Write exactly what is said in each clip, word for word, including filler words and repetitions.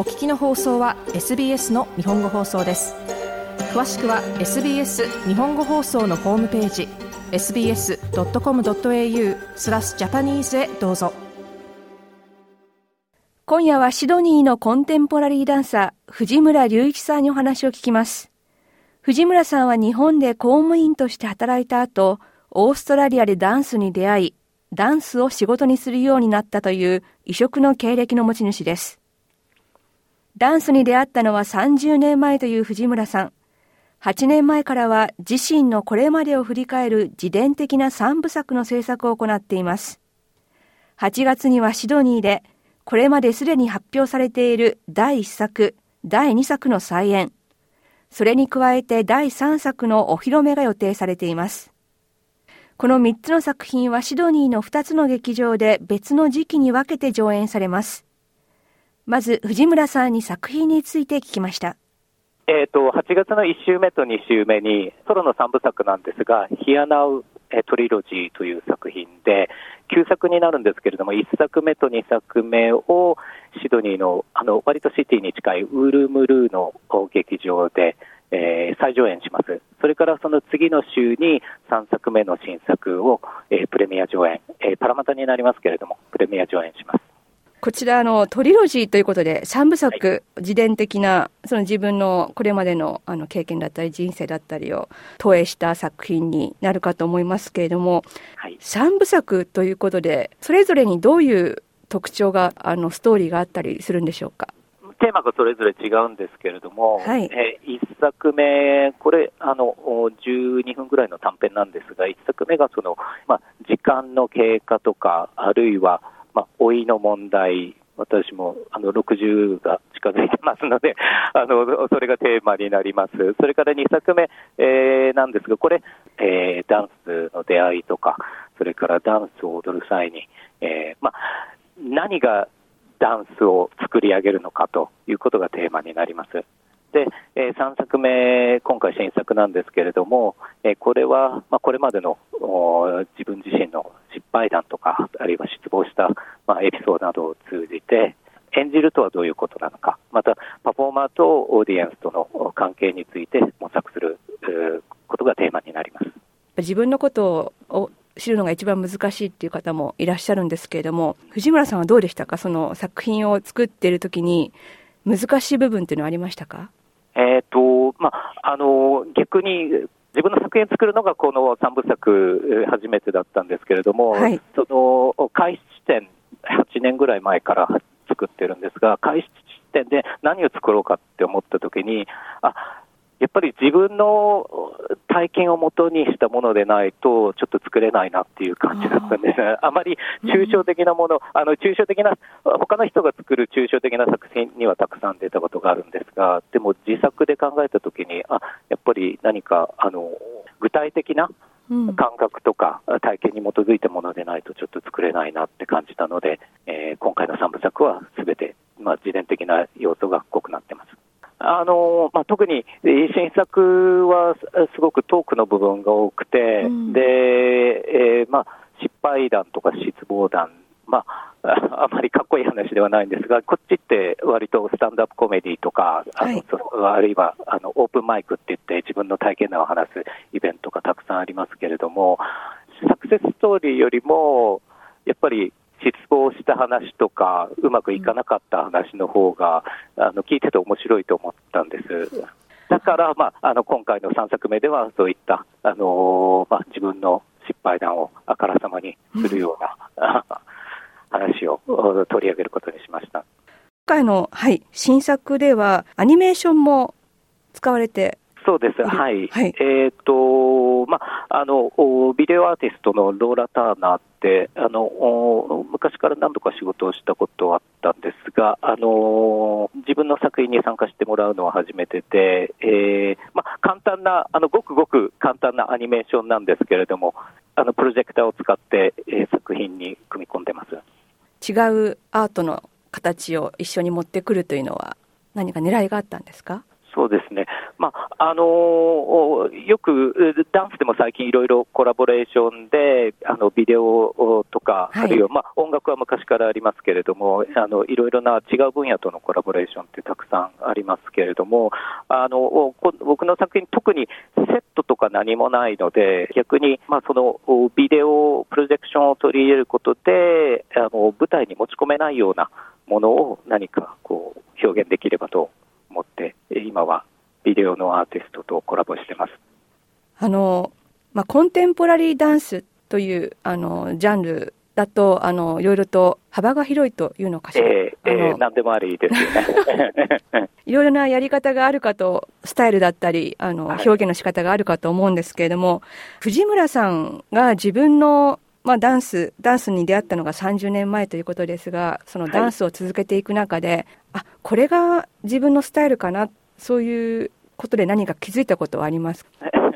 お聞きの放送は エスビーエス の日本語放送です。詳しくは エスビーエス 日本語放送のホームページ エスビーエスドットコムドットエーユースラッシュジャパニーズ へどうぞ。今夜はシドニーのコンテンポラリーダンサー藤村隆一さんにお話を聞きます。藤村さんは日本で公務員として働いた後、オーストラリアでダンスに出会い、ダンスを仕事にするようになったという異色の経歴の持ち主です。ダンスに出会ったのはさんじゅうねんまえという藤村さん、はちねんまえからは自身のこれまでを振り返る自伝的なさんぶさくの制作を行っています。はちがつにはシドニーでこれまですでに発表されているだいいっさく、だいにさくの再演、それに加えてだいさんさくのお披露目が予定されています。このみっつの作品はシドニーのふたつの劇場で別の時期に分けて上演されます。まず藤村さんに作品について聞きました。えー、とはちがつのいっしゅうめとにしゅうめにソロのさんぶさくなんですが、ヒアナウトリロジーという作品できゅうさくになるんですけれども、いっさくめとにさくめをシドニーのあの割とシティに近いウルムルーの劇場でえー、再上演します。それからその次の週にさんさくめの新作を、えー、プレミア上演、えー、パラマタになりますけれどもプレミア上演します。こちらあのトリロジーということでさんぶさく、はい、自伝的なその自分のこれまで の, あの経験だったり人生だったりを投影した作品になるかと思いますけれども、はい、さんぶさくということでそれぞれにどういう特徴があのストーリーがあったりするんでしょうか。テーマがそれぞれ違うんですけれども、はい、えー、いっさくめこれあのじゅうにふんぐらいの短編なんですが、いっさくめがその、まあ、時間の経過とかあるいは、まあ、老いの問題、私もあのろくじゅうが近づいてますのであのそれがテーマになります。それからにさくめ、えー、なんですがこれ、えー、ダンスの出会いとかそれからダンスを踊る際に、えーまあ、何がダンスを作り上げるのかということがテーマになります。で、えー、さんさくめ今回新作なんですけれども、えー、これは、まあ、これまでの自分自身の失敗談とかあるいは失望した、まあ、エピソードなどを通じて演じるとはどういうことなのか、またパフォーマーとオーディエンスとの関係について模索することがテーマになります。自分のことを知るのが一番難しいっていう方もいらっしゃるんですけれども、藤村さんはどうでしたか。その作品を作っている時に難しい部分っていうのはありましたか。えーとまあ、あの逆に自分の作品を作るのがこのさんぶさく初めてだったんですけれども、はい、その開始地点はちねんぐらい前から作ってるんですが、開始地点で何を作ろうかって思った時にあやっぱり自分の体験をもとにしたものでないとちょっと作れないなっていう感じだったんです。あ, あまり抽象的なもの、うん、あの抽象的な他の人が作る抽象的な作品にはたくさん出たことがあるんですが、でも自作で考えたときにあやっぱり何かあの具体的な感覚とか体験に基づいたものでないとちょっと作れないなって感じたので、えー、今回のさんぶさくは全て、まあ、自伝的な要素が濃くなってます。あのまあ、特に新作はすごくトークの部分が多くて、うん、で、えーまあ、失敗談とか失望談、まあ、あまりかっこいい話ではないんですが、こっちって割とスタンドアップコメディとか あ, の、はい、あるいはあのオープンマイクって言って自分の体験談を話すイベントがたくさんありますけれども、サクセスストーリーよりもやっぱり失望した話とかうまくいかなかった話の方が、うん、あの聞いてて面白いと思ったんです。だから、まあ、あの今回のさんさくめではそういった、あのーまあ、自分の失敗談をあからさまにするような、うん、話を取り上げることにしました。今回の、はい、新作ではアニメーションも使われてそうです、はいはい、えーとまあ、あのビデオアーティストのローラ・ターナーってあの昔から何度か仕事をしたことはあったんですが、あの自分の作品に参加してもらうのは初めてで、えーまあ、簡単なあのごくごく簡単なアニメーションなんですけれども、あのプロジェクターを使って、えー、作品に組み込んでます。違うアートの形を一緒に持ってくるというのは何か狙いがあったんですか。そうですね、まああのー、よくダンスでも最近いろいろコラボレーションであのビデオとか、はい、あるいは、まあ、音楽は昔からありますけれども、あのいろいろな違う分野とのコラボレーションってたくさんありますけれども、あの僕の作品特にセットとか何もないので、逆に、まあ、そのビデオプロジェクションを取り入れることであの舞台に持ち込めないようなものを何かこう表現できればと思って今はビデオのアーティストとコラボしてます。あの、まあ、コンテンポラリーダンスというあのジャンルだとあのいろいろと幅が広いというのかしら、えーえー、何でもありですよねいろいろなやり方があるかと、スタイルだったりあの、はい、表現の仕方があるかと思うんですけれども、藤村さんが自分の、まあ、ダンスダンスに出会ったのがさんじゅうねんまえということですが、そのダンスを続けていく中で、はい、あ、これが自分のスタイルかな、そういうことで何か気づいたことはありますか？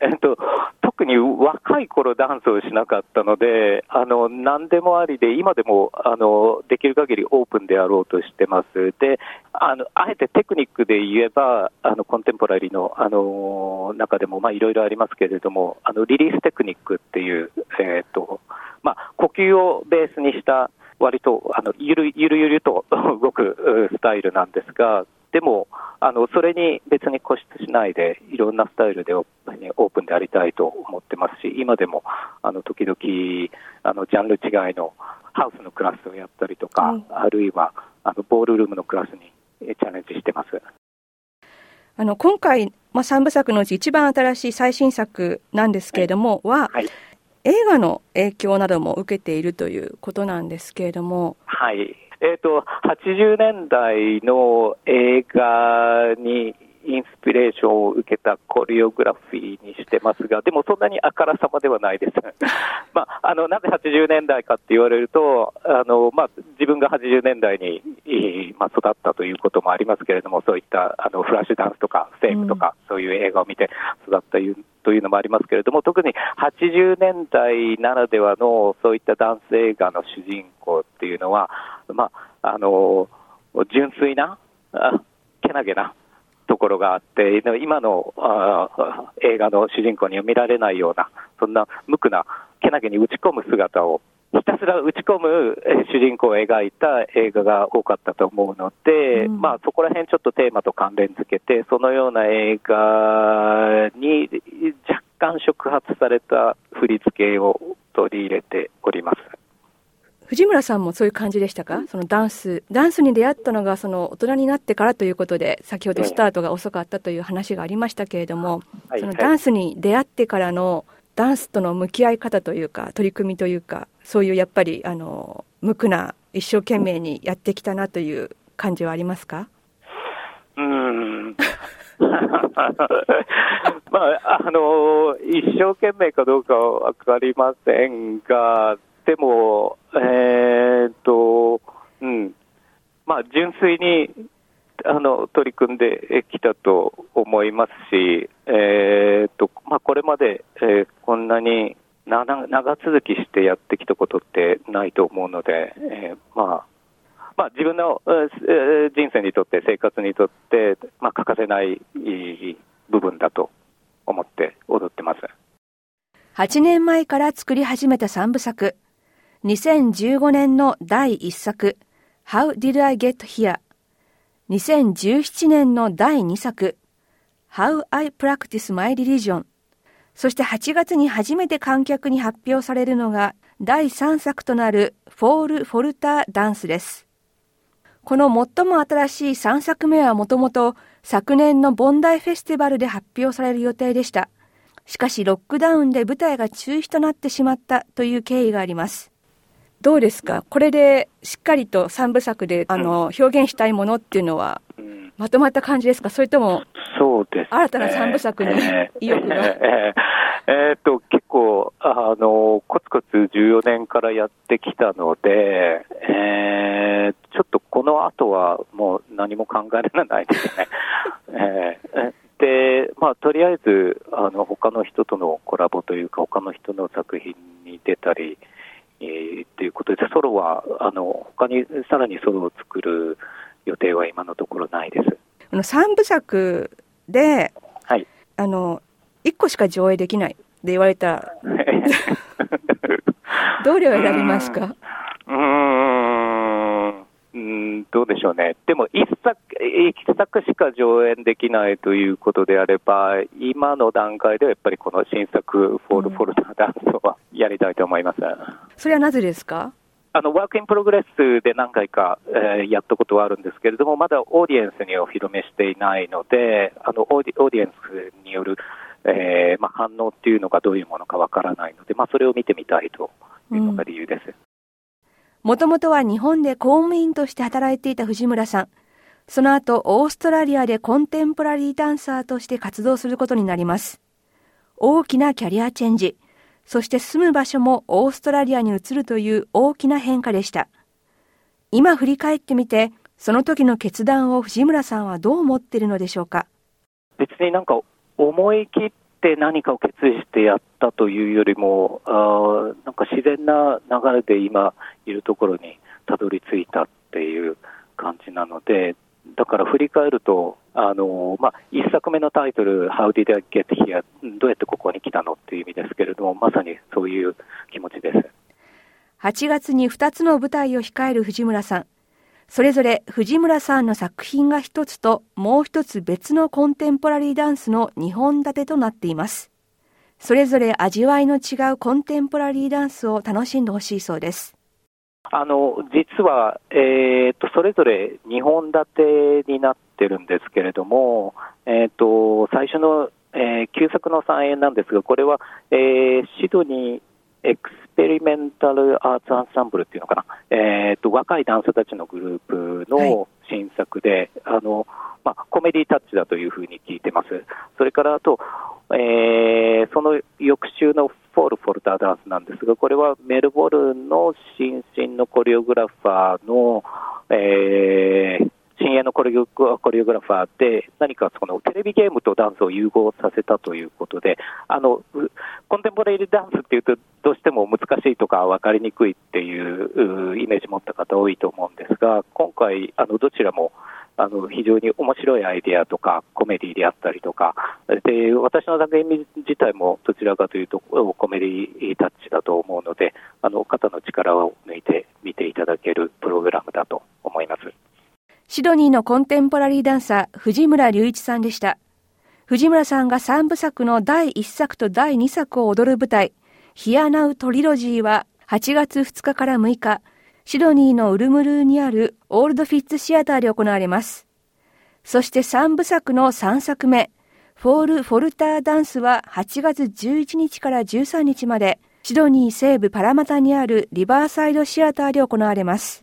えっと、特に若い頃ダンスをしなかったので、あの何でもありで、今でもあのできる限りオープンでやろうとしてます。で、あのあえてテクニックで言えばあのコンテンポラリーの、あの中でもいろいろありますけれども、あのリリーステクニックっていう、えーっとまあ、呼吸をベースにした割とあのゆるゆるゆると動くスタイルなんですが、でもあのそれに別に固執しないでいろんなスタイルでオープンでありたいと思ってますし、今でもあの時々あのジャンル違いのハウスのクラスをやったりとか、うん、あるいはあのボールルームのクラスにチャレンジしてます。あの今回、まあ、さんぶさくのうち一番新しい最新作なんですけれども、はい、は、はい、映画の影響なども受けているということなんですけれども、はい、えーと、はちじゅうねんだいの映画にインスピレーションを受けたコレオグラフィーにしてますが、でもそんなにあからさまではないです、まあ、あのなぜはちじゅうねんだいかって言われると、あの、まあ、自分がはちじゅうねんだいに、まあ、育ったということもありますけれども、そういったあのフラッシュダンスとかセーフとか、うん、そういう映画を見て育ったいうというのもありますけれども、特にはちじゅうねんだいならではのそういったダンス映画の主人公っていうのは、まあ、あの純粋なけなげなところがあって、今のあ映画の主人公には見られないような、そんな無垢なけなげに打ち込む姿をひたすら打ち込む主人公を描いた映画が多かったと思うので、うん、まあ、そこら辺ちょっとテーマと関連づけて、そのような映画に若干触発された振り付けを取り入れております。藤村さんもそういう感じでしたか？そのダンスダンスに出会ったのがその大人になってからということで、先ほどスタートが遅かったという話がありましたけれども、はいはい、そのダンスに出会ってからのダンスとの向き合い方というか取り組みというか、そういうやっぱりあの無垢な一生懸命にやってきたなという感じはありますか？うーんまあ、あの一生懸命かどうかは分かりませんが、でも、えーっとうんまあ、純粋にあの取り組んできたと思いますし、えーとまあ、これまで、えー、こんなに長続きしてやってきたことってないと思うので、えーまあまあ、自分の、えー、人生にとって生活にとって、まあ、欠かせない部分だと思って踊ってます。はちねんまえから作り始めたさんぶさく、にせんじゅうごねんのだいいっさく How Did I Get Here、にせんじゅうななねんのだいにさく How I Practice My Religion、 そしてはちがつに初めて観客に発表されるのがだいさんさくとなる Fall Falter Dance です。この最も新しいさんさくめはもともと昨年のボンダイフェスティバルで発表される予定でした。しかしロックダウンで舞台が中止となってしまったという経緯があります。どうですか、これでしっかりとさんぶさくであの、うん、表現したいものっていうのは、うん、まとまった感じですか？それともそうです、ね、新たなさんぶさくに意欲が、えーえーえー、っと結構あのコツコツじゅうよねんからやってきたので、えー、ちょっとこの後はもう何も考えられないですね、えーでまあ、とりあえずあの他の人とのコラボというか他の人の作品に出たりと、えー、いうことで、ソロはあの他にさらにソロを作る予定は今のところないです。あのさんぶさくで、はい、あのいっこしか上映できないって言われたどれを選びますか？うーん、うーん、どうでしょうね。でも一作一作しか上演できないということであれば、今の段階ではやっぱりこの新作フォールフォルターダンスはやりたいと思います、うん、それはなぜですか？あのワークインプログレスで何回か、えー、やったことはあるんですけれども、まだオーディエンスにお披露目していないので、あのオーディ、オーディエンスによる、えーまあ、反応っていうのがどういうものかわからないので、まあ、それを見てみたいというのが理由です。もともとは日本で公務員として働いていた藤村さん、その後オーストラリアでコンテンポラリーダンサーとして活動することになります。大きなキャリアチェンジ、そして住む場所もオーストラリアに移るという大きな変化でした。今振り返ってみて、その時の決断を藤村さんはどう思っているのでしょうか？別になんか思い切って何かを決意してやったというよりも、あ、なんか自然な流れで今いるところにたどり着いたっていう感じなので、だから振り返ると、あのまあ、いっさくめのタイトル How did I get here? どうやってここに来たのっていう意味ですけれども、まさにそういう気持ちです。はちがつにふたつの舞台を控える藤村さん、それぞれ藤村さんの作品がひとつともうひとつ別のコンテンポラリーダンスのにほん立てとなっています。それぞれ味わいの違うコンテンポラリーダンスを楽しんでほしいそうです。あの実は、えー、とそれぞれにほん立てになってるんですけれども、えー、と最初の、えー、旧作の再演なんですが、これは、えー、シドニーエクスペリメンタルアーツアンサンブルっていうのかな、えー、と若いダンサーたちのグループの新作で、はい、あのまあ、コメディタッチだというふうに聞いてます。それからあと、えー、その翌週のFall Falter Dance なんですが、これはメルボルンの新進のコリオグラファーの、えー、新鋭のコリオ、コリオグラファーで、何かそのテレビゲームとダンスを融合させたということで、あのコンテンポラリーダンスっていうとどうしても難しいとか分かりにくいっていうイメージ持った方多いと思うんですが、今回あのどちらもあの非常に面白いアイデアとかコメディであったりとかで、私の作品自体もどちらかというとコメディタッチだと思うので、あの肩の力を抜いて見ていただけるプログラムだと思います。シドニーのコンテンポラリーダンサー藤村隆一さんでした。藤村さんがさん部作のだいいっさくとだいにさくを踊る舞台ヒアナウトリロジーははちがつふつかからむいか、シドニーのウルムルにあるオールドフィッツシアターで行われます。そしてさん部作のさんさくめ、フォール・フォルターダンスははちがつじゅういちにちからじゅうさんにちまで、シドニー西部パラマタにあるリバーサイドシアターで行われます。